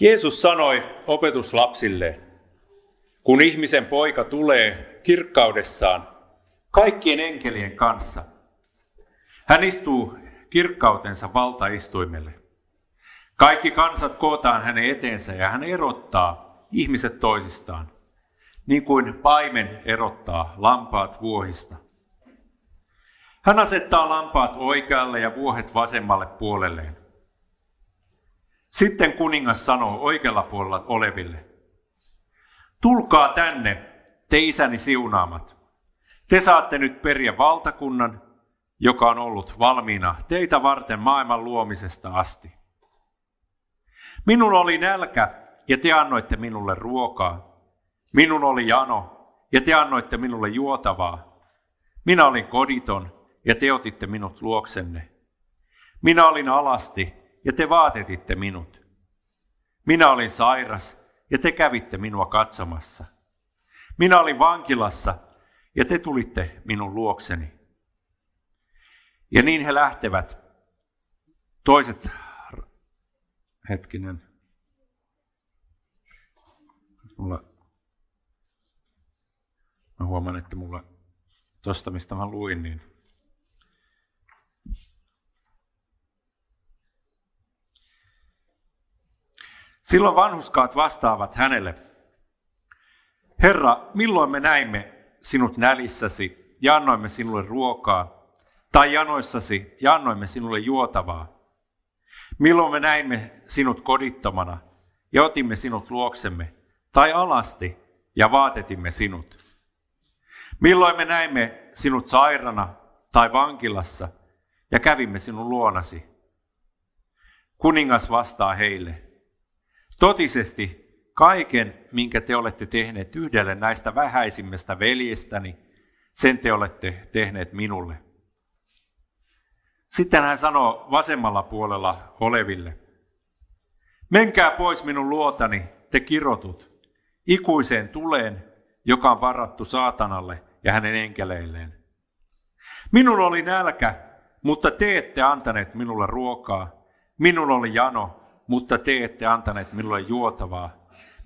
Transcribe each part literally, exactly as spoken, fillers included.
Jeesus sanoi opetuslapsilleen, kun ihmisen poika tulee kirkkaudessaan kaikkien enkelien kanssa, hän istuu kirkkautensa valtaistuimelle. Kaikki kansat kootaan hänen eteensä ja hän erottaa ihmiset toisistaan, niin kuin paimen erottaa lampaat vuohista. Hän asettaa lampaat oikealle ja vuohet vasemmalle puolelleen. Sitten kuningas sanoo oikealla puolella oleville, tulkaa tänne, te isäni siunaamat. Te saatte nyt periä valtakunnan, joka on ollut valmiina teitä varten maailman luomisesta asti. Minun oli nälkä, ja te annoitte minulle ruokaa. Minun oli jano, ja te annoitte minulle juotavaa. Minä olin koditon, ja te otitte minut luoksenne. Minä olin alasti, ja te vaatetitte minut. Minä olin sairas, ja te kävitte minua katsomassa. Minä olin vankilassa, ja te tulitte minun luokseni. Ja niin he lähtevät. Toiset Hetkinen. Mulla... Mä huomaan, että mulla tosta, mistä mä luin, niin... Silloin vanhuskaat vastaavat hänelle, Herra, milloin me näimme sinut nälissäsi ja annoimme sinulle ruokaa, tai janoissasi ja annoimme sinulle juotavaa? Milloin me näimme sinut kodittomana ja otimme sinut luoksemme, tai alasti ja vaatetimme sinut? Milloin me näimme sinut sairana tai vankilassa ja kävimme sinun luonasi? Kuningas vastaa heille, totisesti kaiken, minkä te olette tehneet yhdelle näistä vähäisimmistä veljestäni, sen te olette tehneet minulle. Sitten hän sanoo vasemmalla puolella oleville, menkää pois minun luotani, te kirotut, ikuiseen tuleen, joka on varattu saatanalle ja hänen enkeleilleen. Minun oli nälkä, mutta te ette antaneet minulle ruokaa. Minun oli jano, mutta te ette antaneet minulle juotavaa.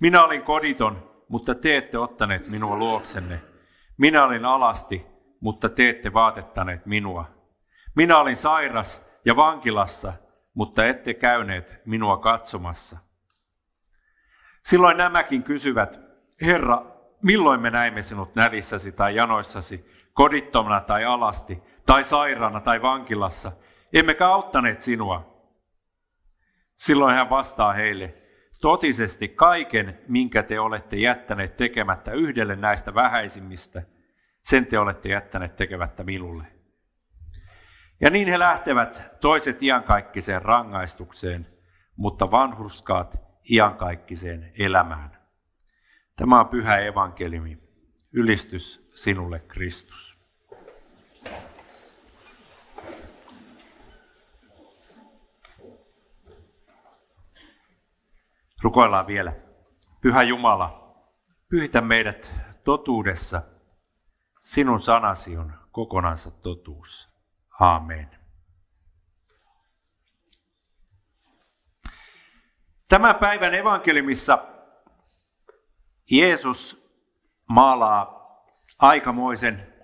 Minä olin koditon, mutta te ette ottaneet minua luoksenne. Minä olin alasti, mutta te ette vaatettaneet minua. Minä olin sairas ja vankilassa, mutta ette käyneet minua katsomassa. Silloin nämäkin kysyvät, Herra, milloin me näimme sinut nälissäsi tai janoissasi, kodittomana tai alasti, tai sairaana tai vankilassa, emmekä auttaneet sinua? Silloin hän vastaa heille, totisesti kaiken, minkä te olette jättäneet tekemättä yhdelle näistä vähäisimmistä, sen te olette jättäneet tekemättä minulle. Ja niin he lähtevät toiset iankaikkiseen rangaistukseen, mutta vanhurskaat iankaikkiseen elämään. Tämä on pyhä evankeliumi. Ylistys sinulle, Kristus. Rukoillaan vielä. Pyhä Jumala, pyhitä meidät totuudessa. Sinun sanasi on kokonansa totuus. Aamen. Tämän päivän evankeliumissa Jeesus maalaa aikamoisen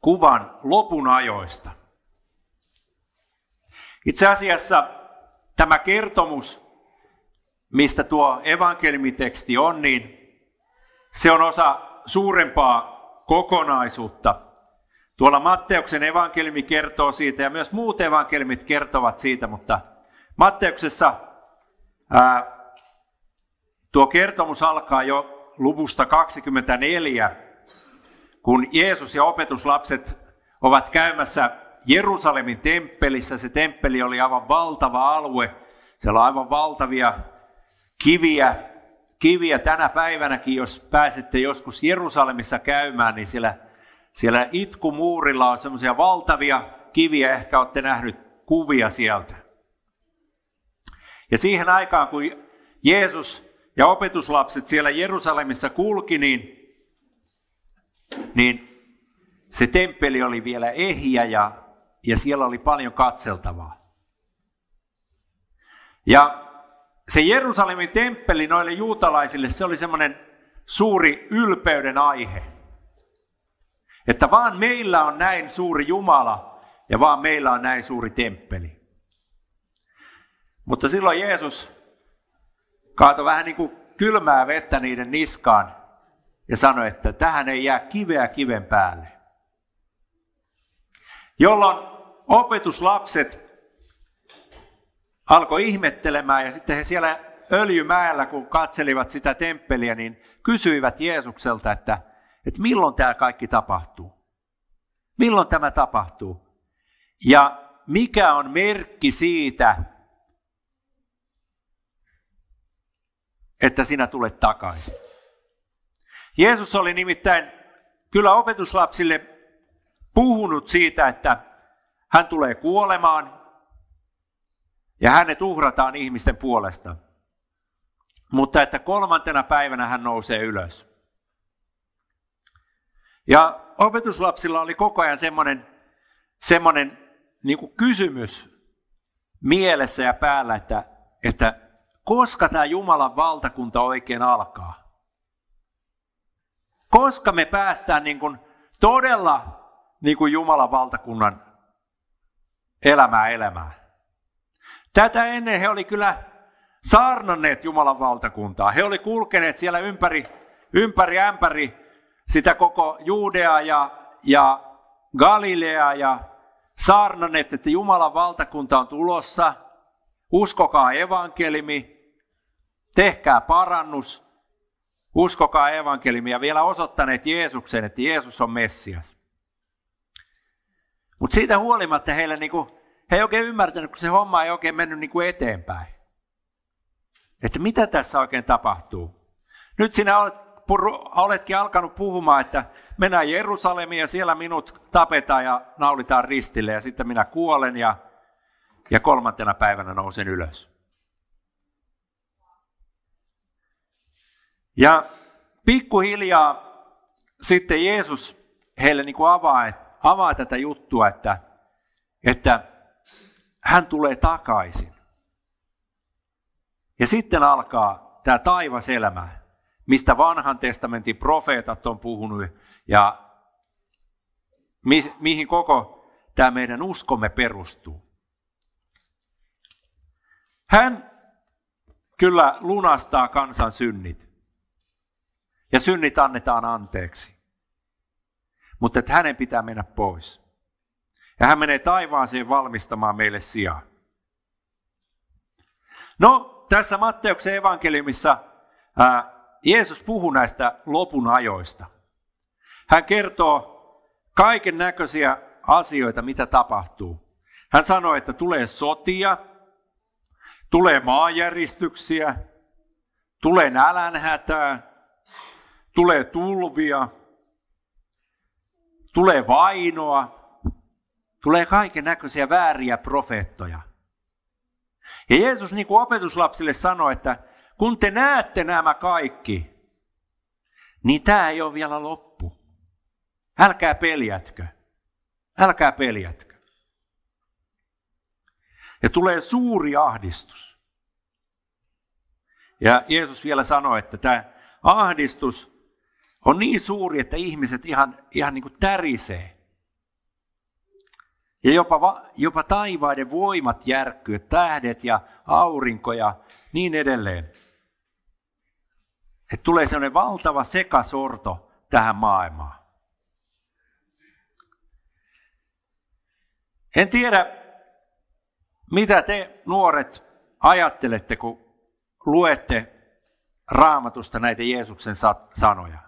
kuvan lopun ajoista. Itse asiassa tämä kertomus, mistä tuo evankeliumiteksti on, niin se on osa suurempaa kokonaisuutta. Tuolla Matteuksen evankeliumi kertoo siitä ja myös muut evankeliumit kertovat siitä, mutta Matteuksessa ää, tuo kertomus alkaa jo luvusta kaksikymmentäneljä, kun Jeesus ja opetuslapset ovat käymässä Jerusalemin temppelissä. Se temppeli oli aivan valtava alue, siellä on aivan valtavia kiviä, kiviä tänä päivänäkin, jos pääsette joskus Jerusalemissa käymään, niin siellä Siellä itkumuurilla on semmoisia valtavia kiviä, ehkä olette nähnyt kuvia sieltä. Ja siihen aikaan, kun Jeesus ja opetuslapset siellä Jerusalemissa kulki, niin, niin se temppeli oli vielä ehjä ja, ja siellä oli paljon katseltavaa. Ja se Jerusalemin temppeli noille juutalaisille, se oli semmoinen suuri ylpeyden aihe. Että vaan meillä on näin suuri Jumala ja vaan meillä on näin suuri temppeli. Mutta silloin Jeesus kaatoi vähän niin kuin kylmää vettä niiden niskaan ja sanoi, että tähän ei jää kiveä kiven päälle. Jolloin opetuslapset alkoi ihmettelemään ja sitten he siellä Öljymäellä, kun katselivat sitä temppeliä, niin kysyivät Jeesukselta, että, että milloin tämä kaikki tapahtuu? Milloin tämä tapahtuu? Ja mikä on merkki siitä, että sinä tulet takaisin? Jeesus oli nimittäin kyllä opetuslapsille puhunut siitä, että hän tulee kuolemaan ja hänet uhrataan ihmisten puolesta. Mutta että kolmantena päivänä hän nousee ylös. Ja opetuslapsilla oli koko ajan semmoinen, semmoinen niin kuin kysymys mielessä ja päällä, että, että koska tämä Jumalan valtakunta oikein alkaa? Koska me päästään niin kuin todella niin kuin Jumalan valtakunnan elämää elämään? Tätä ennen he oli kyllä saarnanneet Jumalan valtakuntaa. He oli kulkeneet siellä ympäri, ympäri ämpäri sitä koko Juudeaa ja, ja Galileaa ja saarnanneet, että Jumalan valtakunta on tulossa. Uskokaa evankelimi, tehkää parannus, uskokaa evankelimi ja vielä osoittaneet Jeesuksen, että Jeesus on Messias. Mutta siitä huolimatta heille niinku, he ei oikein ymmärtänyt, kun se homma ei oikein mennyt niinku eteenpäin. Että mitä tässä oikein tapahtuu? Nyt sinä olet, oletkin alkanut puhumaan, että mennään Jerusalemiin ja siellä minut tapetaan ja naulitaan ristille ja sitten minä kuolen ja, ja kolmantena päivänä nousen ylös. Ja pikkuhiljaa sitten Jeesus heille niin kuin avaa, avaa tätä juttua, että, että hän tulee takaisin. Ja sitten alkaa tämä taivaselämä, mistä vanhan testamentin profeetat on puhunut ja mi- mihin koko tämä meidän uskomme perustuu. Hän kyllä lunastaa kansan synnit ja synnit annetaan anteeksi, mutta että hänen pitää mennä pois. Ja hän menee taivaaseen valmistamaan meille sijaa. No, tässä Matteuksen evankeliumissa ää, Jeesus puhuu näistä lopun ajoista. Hän kertoo kaiken näköisiä asioita, mitä tapahtuu. Hän sanoi, että tulee sotia, tulee maanjäristyksiä, tulee nälänhätää, tulee tulvia, tulee vainoa, tulee kaiken näköisiä vääriä profeettoja. Ja Jeesus niin kuin opetuslapsille sanoi, että kun te näette nämä kaikki, niin tämä ei ole vielä loppu. Älkää peljätkö. Älkää peljätkö. Ja tulee suuri ahdistus. Ja Jeesus vielä sanoi, että tämä ahdistus on niin suuri, että ihmiset ihan, ihan niin kuin tärisee. Ja jopa, jopa taivaiden voimat järkkyy, tähdet ja aurinko ja niin edelleen. Että tulee sellainen valtava sekasorto tähän maailmaan. En tiedä, mitä te nuoret ajattelette, kun luette Raamatusta näitä Jeesuksen sanoja.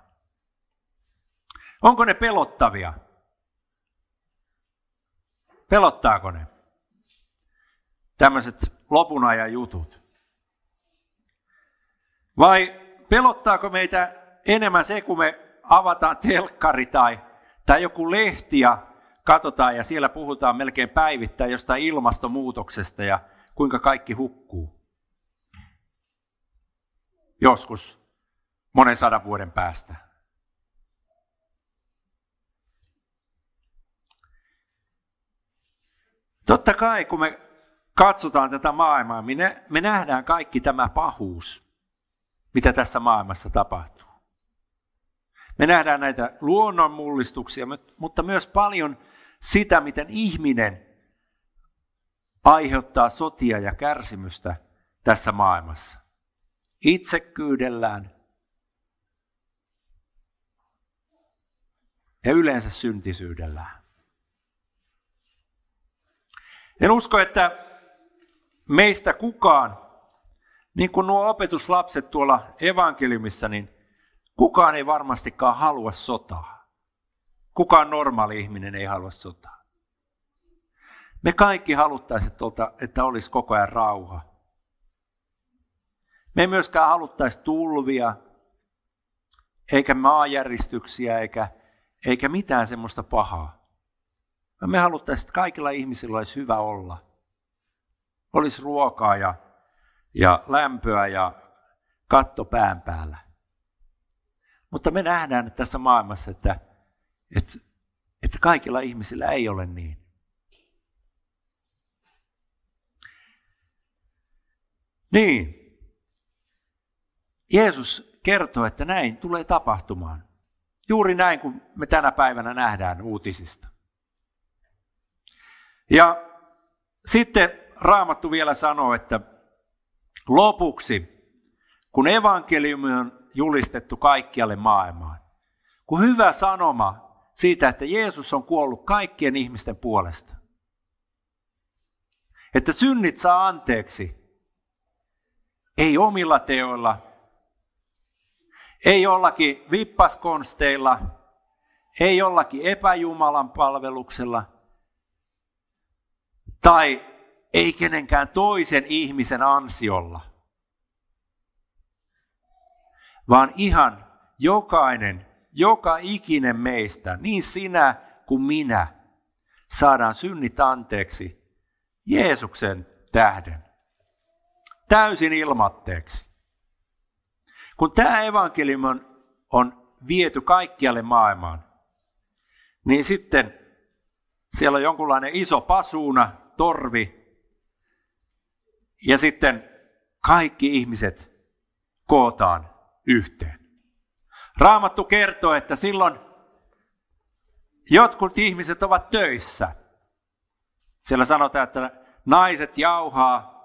Onko ne pelottavia? Pelottaako ne tämmöiset lopunajan jutut? Vai pelottaako meitä enemmän se, kun me avataan telkkari tai, tai joku lehti ja katsotaan ja siellä puhutaan melkein päivittäin jostain ilmastonmuutoksesta ja kuinka kaikki hukkuu? Joskus monen sadan vuoden päästä. Totta kai, kun me katsotaan tätä maailmaa, me nähdään kaikki tämä pahuus, mitä tässä maailmassa tapahtuu. Me nähdään näitä luonnonmullistuksia, mutta myös paljon sitä, miten ihminen aiheuttaa sotia ja kärsimystä tässä maailmassa. Itsekkyydellään ja yleensä syntisyydellään. En usko, että meistä kukaan, niin kuin nuo opetuslapset tuolla evankeliumissa, niin kukaan ei varmastikaan halua sotaa. Kukaan normaali ihminen ei halua sotaa. Me kaikki haluttaisiin, että olisi koko ajan rauha. Me ei myöskään haluttaisi tulvia, eikä maanjäristyksiä, eikä, eikä mitään semmoista pahaa. Me haluttaisiin, että kaikilla ihmisillä olisi hyvä olla. Olisi ruokaa ja, ja lämpöä ja katto pään päällä. Mutta me nähdään tässä maailmassa, että, että, että kaikilla ihmisillä ei ole niin. Niin. Jeesus kertoo, että näin tulee tapahtumaan. Juuri näin, kun me tänä päivänä nähdään uutisista. Ja sitten Raamattu vielä sanoo, että lopuksi, kun evankeliumi on julistettu kaikkialle maailmaan, kun hyvä sanoma siitä, että Jeesus on kuollut kaikkien ihmisten puolesta, että synnit saa anteeksi, ei omilla teoilla, ei jollakin vippaskonsteilla, ei jollakin epäjumalan palveluksella, tai ei kenenkään toisen ihmisen ansiolla, vaan ihan jokainen, joka ikinen meistä, niin sinä kuin minä, saadaan synnit anteeksi Jeesuksen tähden, täysin ilmatteeksi. Kun tämä evankeliumi on, on viety kaikkialle maailmaan, niin sitten siellä on jonkunlainen iso pasuuna, torvi, ja sitten kaikki ihmiset kootaan yhteen. Raamattu kertoo, että silloin jotkut ihmiset ovat töissä. Siellä sanotaan, että naiset jauhaa,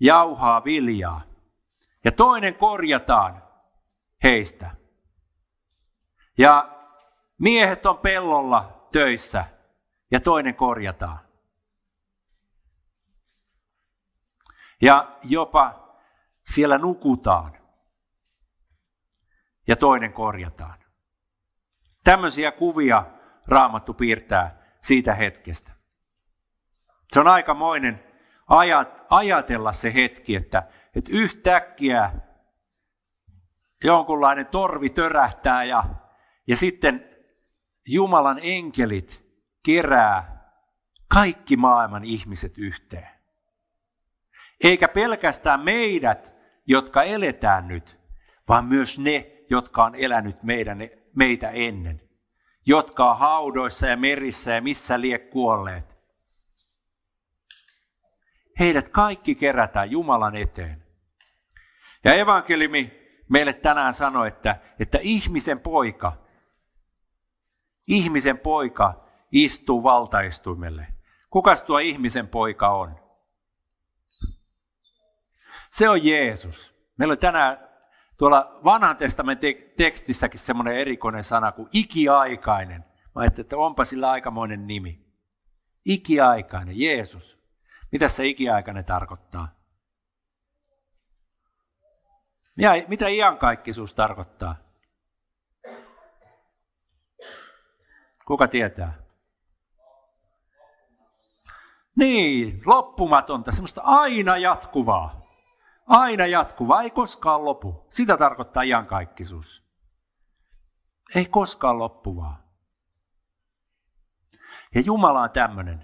jauhaa viljaa, ja toinen korjataan heistä. Ja miehet on pellolla töissä, ja toinen korjataan. Ja jopa siellä nukutaan, ja toinen korjataan. Tämmöisiä kuvia Raamattu piirtää siitä hetkestä. Se on aikamoinen ajatella se hetki, että, että yhtäkkiä jonkunlainen torvi törähtää, ja, ja sitten Jumalan enkelit kerää kaikki maailman ihmiset yhteen. Eikä pelkästään meidät, jotka eletään nyt, vaan myös ne, jotka on elänyt meidän, meitä ennen. Jotka on haudoissa ja merissä ja missä lie kuolleet. Heidät kaikki kerätään Jumalan eteen. Ja evankeliumi meille tänään sanoi, että, että ihmisen poika, ihmisen poika istuu valtaistuimelle. Kukas tuo ihmisen poika on? Se on Jeesus. Meillä on tänään tuolla vanhan testamentin tekstissäkin semmoinen erikoinen sana kuin ikiaikainen. Mä ajattelin, että onpa sillä aikamoinen nimi. Ikiaikainen, Jeesus. Mitä se ikiaikainen tarkoittaa? Mitä iankaikkisuus tarkoittaa? Kuka tietää? Niin, loppumatonta, semmoista aina jatkuvaa. Aina jatkuva, ei koskaan lopu. Sitä tarkoittaa iankaikkisuus. Ei koskaan loppuvaa. Ja Jumala on tämmöinen,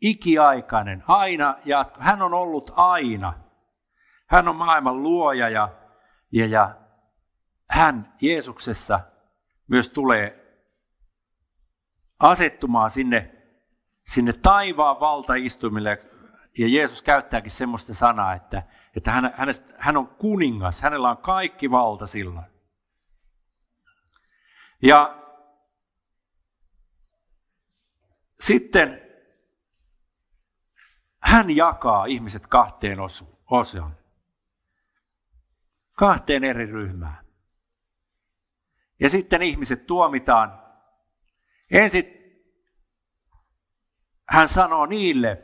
ikiaikainen, aina jatku. Hän on ollut aina. Hän on maailman luoja ja, ja, ja hän Jeesuksessa myös tulee asettumaan sinne, sinne taivaan valtaistuimille Ja Jeesus käyttääkin semmoista sanaa, että, että hän, hänestä, hän on kuningas, hänellä on kaikki valta silloin. Ja sitten hän jakaa ihmiset kahteen osu, osaan, kahteen eri ryhmään. Ja sitten ihmiset tuomitaan. Ensin hän sanoo niille,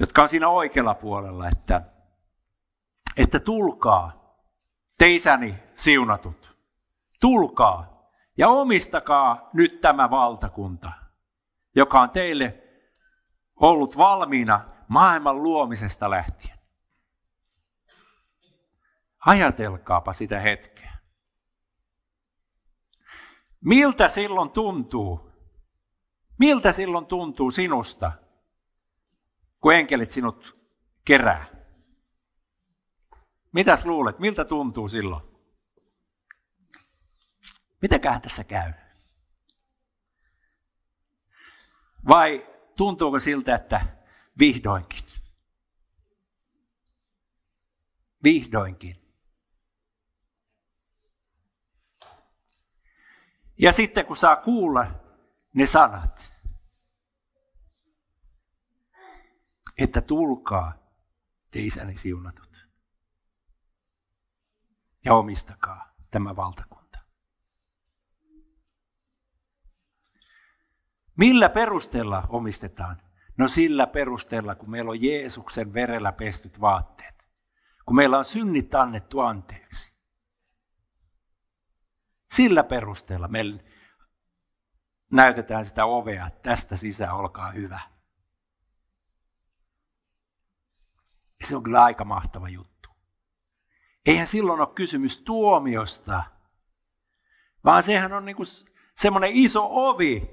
jotka on siinä oikealla puolella, että, että tulkaa, te isäni siunatut, tulkaa ja omistakaa nyt tämä valtakunta, joka on teille ollut valmiina maailman luomisesta lähtien. Ajatelkaapa sitä hetkeä. Miltä silloin tuntuu? Miltä silloin tuntuu sinusta, kun enkelit sinut kerää? Mitäs luulet? Miltä tuntuu silloin? Mitäköhän tässä käy? Vai tuntuuko siltä, että vihdoinkin? Vihdoinkin. Ja sitten kun saa kuulla ne sanat, että tulkaa te isäni siunatut ja omistakaa tämä valtakunta. Millä perusteella omistetaan? No sillä perusteella, kun meillä on Jeesuksen verellä pestyt vaatteet, kun meillä on synnit annettu anteeksi. Sillä perusteella me näytetään sitä ovea, että tästä sisään olkaa hyvä. Se on kyllä aika mahtava juttu. Eihän silloin ole kysymys tuomiosta, vaan sehän on niin kuin semmoinen iso ovi,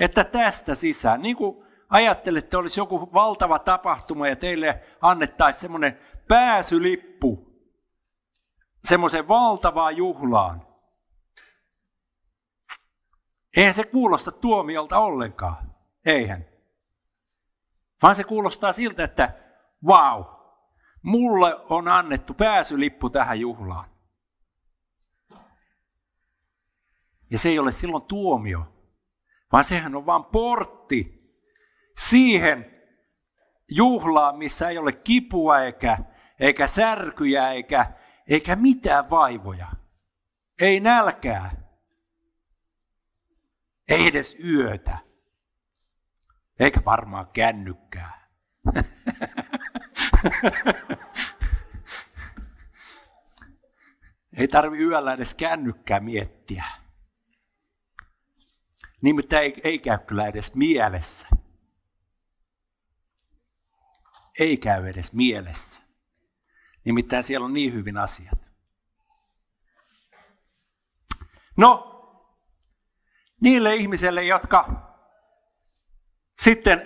että tästä sisään. Niin kuin ajattelette, olisi joku valtava tapahtuma ja teille annettaisiin semmoinen pääsylippu semmoiseen valtavaan juhlaan. Eihän se kuulosta tuomiolta ollenkaan, eihän. Vaan se kuulostaa siltä, että vau, wow, mulle on annettu pääsylippu tähän juhlaan. Ja se ei ole silloin tuomio, vaan sehän on vain portti siihen juhlaan, missä ei ole kipua eikä, eikä särkyjä eikä, eikä mitään vaivoja, ei nälkää. Ei edes yötä, eikä varmaan kännykkää. Ei tarvitse yöllä edes kännykkää miettiä. Nimittäin ei, ei käy kyllä edes mielessä. Ei käy edes mielessä. Nimittäin siellä on niin hyvin asiat. No. Niille ihmisille, jotka sitten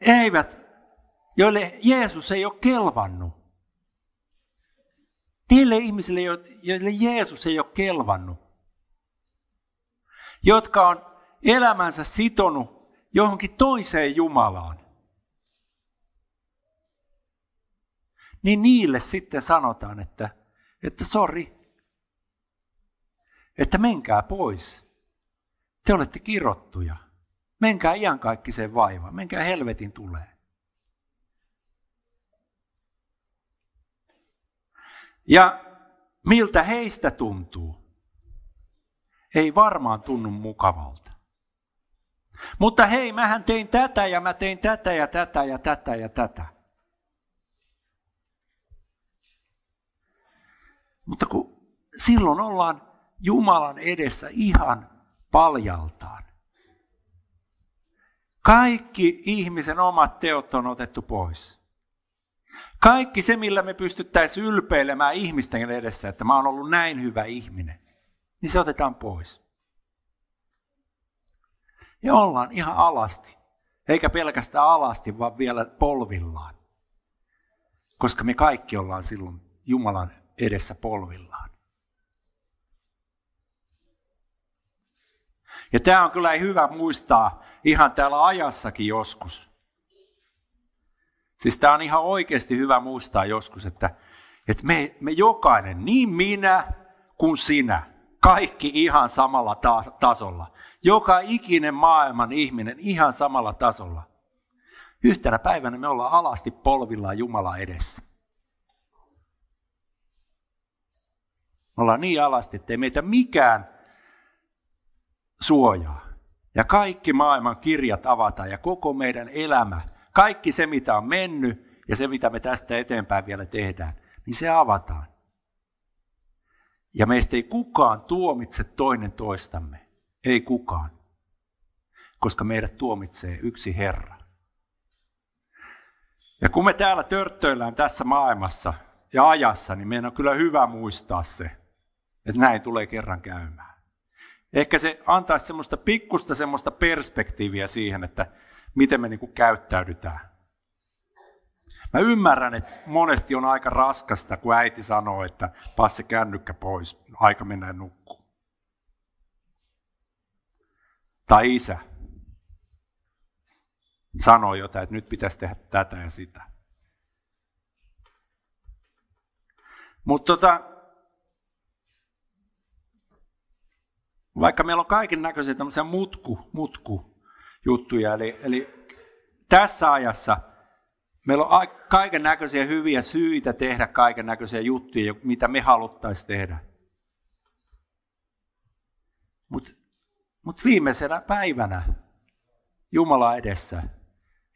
eivät, joille Jeesus ei ole kelvannut. Niille ihmisille, joille Jeesus ei ole kelvannut. Jotka on elämänsä sitonut johonkin toiseen Jumalaan. Niin niille sitten sanotaan, että, että sori, että menkää pois. Te olette kirottuja. Menkää iankaikkiseen vaivaan. Menkää helvetin tulee. Ja miltä heistä tuntuu? Ei varmaan tunnu mukavalta. Mutta hei, mähän tein tätä ja mä tein tätä ja tätä ja tätä ja tätä. Mutta kun silloin ollaan Jumalan edessä ihan paljaltaan. Kaikki ihmisen omat teot on otettu pois. Kaikki se, millä me pystyttäisiin ylpeilemään ihmisten edessä, että mä oon ollut näin hyvä ihminen, niin se otetaan pois. Ja ollaan ihan alasti, eikä pelkästään alasti, vaan vielä polvillaan. Koska me kaikki ollaan silloin Jumalan edessä polvillaan. Ja tämä on kyllä hyvä muistaa ihan täällä ajassakin joskus. Siis tämä on ihan oikeasti hyvä muistaa joskus, että, että me, me jokainen, niin minä kuin sinä, kaikki ihan samalla ta- tasolla. Joka ikinen maailman ihminen ihan samalla tasolla. Yhtenä päivänä me ollaan alasti polvillaan Jumalan edessä. Me ollaan niin alasti, ettei meitä mikään suojaa. Ja kaikki maailman kirjat avataan ja koko meidän elämä, kaikki se mitä on mennyt ja se mitä me tästä eteenpäin vielä tehdään, niin se avataan. Ja meistä ei kukaan tuomitse toinen toistamme. Ei kukaan. Koska meidät tuomitsee yksi Herra. Ja kun me täällä törttöillään tässä maailmassa ja ajassa, niin meidän on kyllä hyvä muistaa se, että näin tulee kerran käymään. Ehkä se antaisi semmoista pikkusta semmoista perspektiiviä siihen, että miten me niinku käyttäydytään. Mä ymmärrän, että monesti on aika raskasta, kun äiti sanoo, että passe kännykkä pois, aika mennä nukkuun. Tai isä sanoo jotain, että nyt pitäisi tehdä tätä ja sitä. Mutta tota, vaikka meillä on kaiken näköisiä tämmöisiä mutku, mutku juttuja, eli, eli tässä ajassa meillä on kaiken näköisiä hyviä syitä tehdä kaiken näköisiä juttuja, mitä me haluttaisiin tehdä. Mutta mut viimeisenä päivänä Jumala edessä,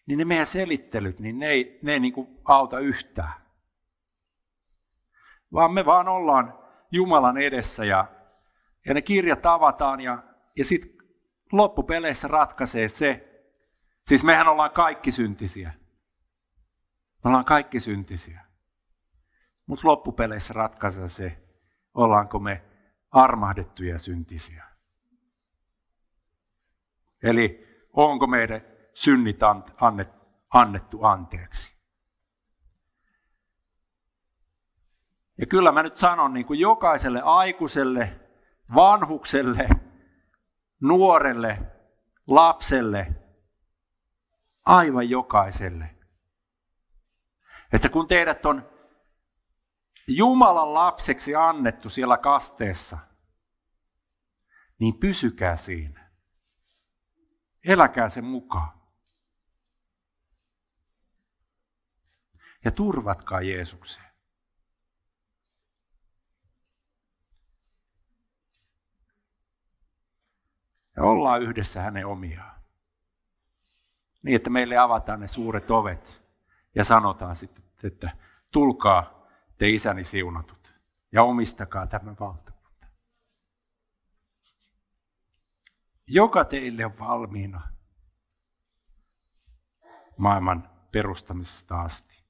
niin ne meidän selittelyt, niin ne ei, ne ei niinku auta yhtään. Vaan me vaan ollaan Jumalan edessä ja, ja ne kirjat avataan ja, ja sitten loppupeleissä ratkaisee se. Siis mehän ollaan kaikki syntisiä. Me ollaan kaikki syntisiä. Mutta loppupeleissä ratkaisee se, ollaanko me armahdettuja syntisiä. Eli onko meidän synnit annettu anteeksi. Ja kyllä mä nyt sanon niin kuin jokaiselle aikuiselle, vanhukselle, nuorelle, lapselle, aivan jokaiselle. Että kun teidät on Jumalan lapseksi annettu siellä kasteessa, niin pysykää siinä. Eläkää sen mukaan. Ja turvatkaa Jeesukseen. Ja ollaan yhdessä hänen omiaan. Niin, että meille avataan ne suuret ovet ja sanotaan sitten, että tulkaa te isäni siunatut ja omistakaa tämä valtakunta. Joka teille on valmiina maailman perustamisesta asti.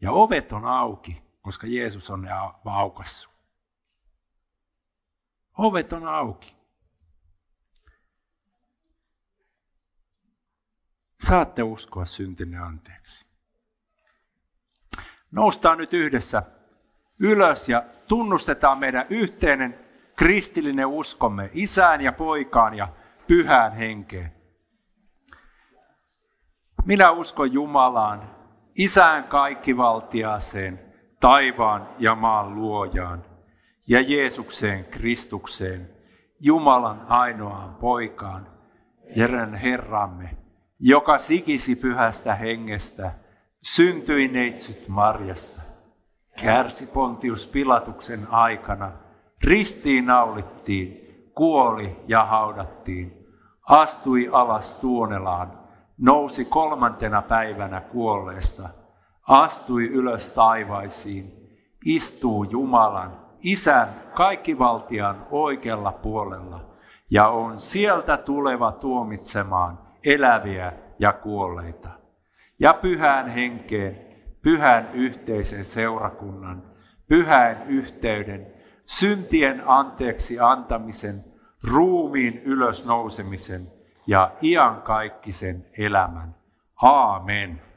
Ja ovet on auki, koska Jeesus on ne aukassut. Ovet on auki. Saatte uskoa syntinne anteeksi. Noustaan nyt yhdessä ylös ja tunnustetaan meidän yhteinen kristillinen uskomme Isään ja Poikaan ja Pyhään Henkeen. Minä uskon Jumalaan, Isään kaikkivaltiaaseen, taivaan ja maan luojaan ja Jeesukseen Kristukseen, Jumalan ainoaan Poikaan, meidän Herramme, joka sikisi pyhästä hengestä, syntyi neitsyt Marjasta, kärsi Pontius Pilatuksen aikana, ristiinnaulittiin, kuoli ja haudattiin, astui alas Tuonelaan, nousi kolmantena päivänä kuolleesta, astui ylös taivaisiin, istuu Jumalan, Isän, kaikkivaltiaan oikealla puolella ja on sieltä tuleva tuomitsemaan eläviä ja kuolleita, ja Pyhään Henkeen, pyhän yhteisen seurakunnan, pyhän yhteyden, syntien anteeksi antamisen, ruumiin ylösnousemisen ja iankaikkisen elämän. Aamen.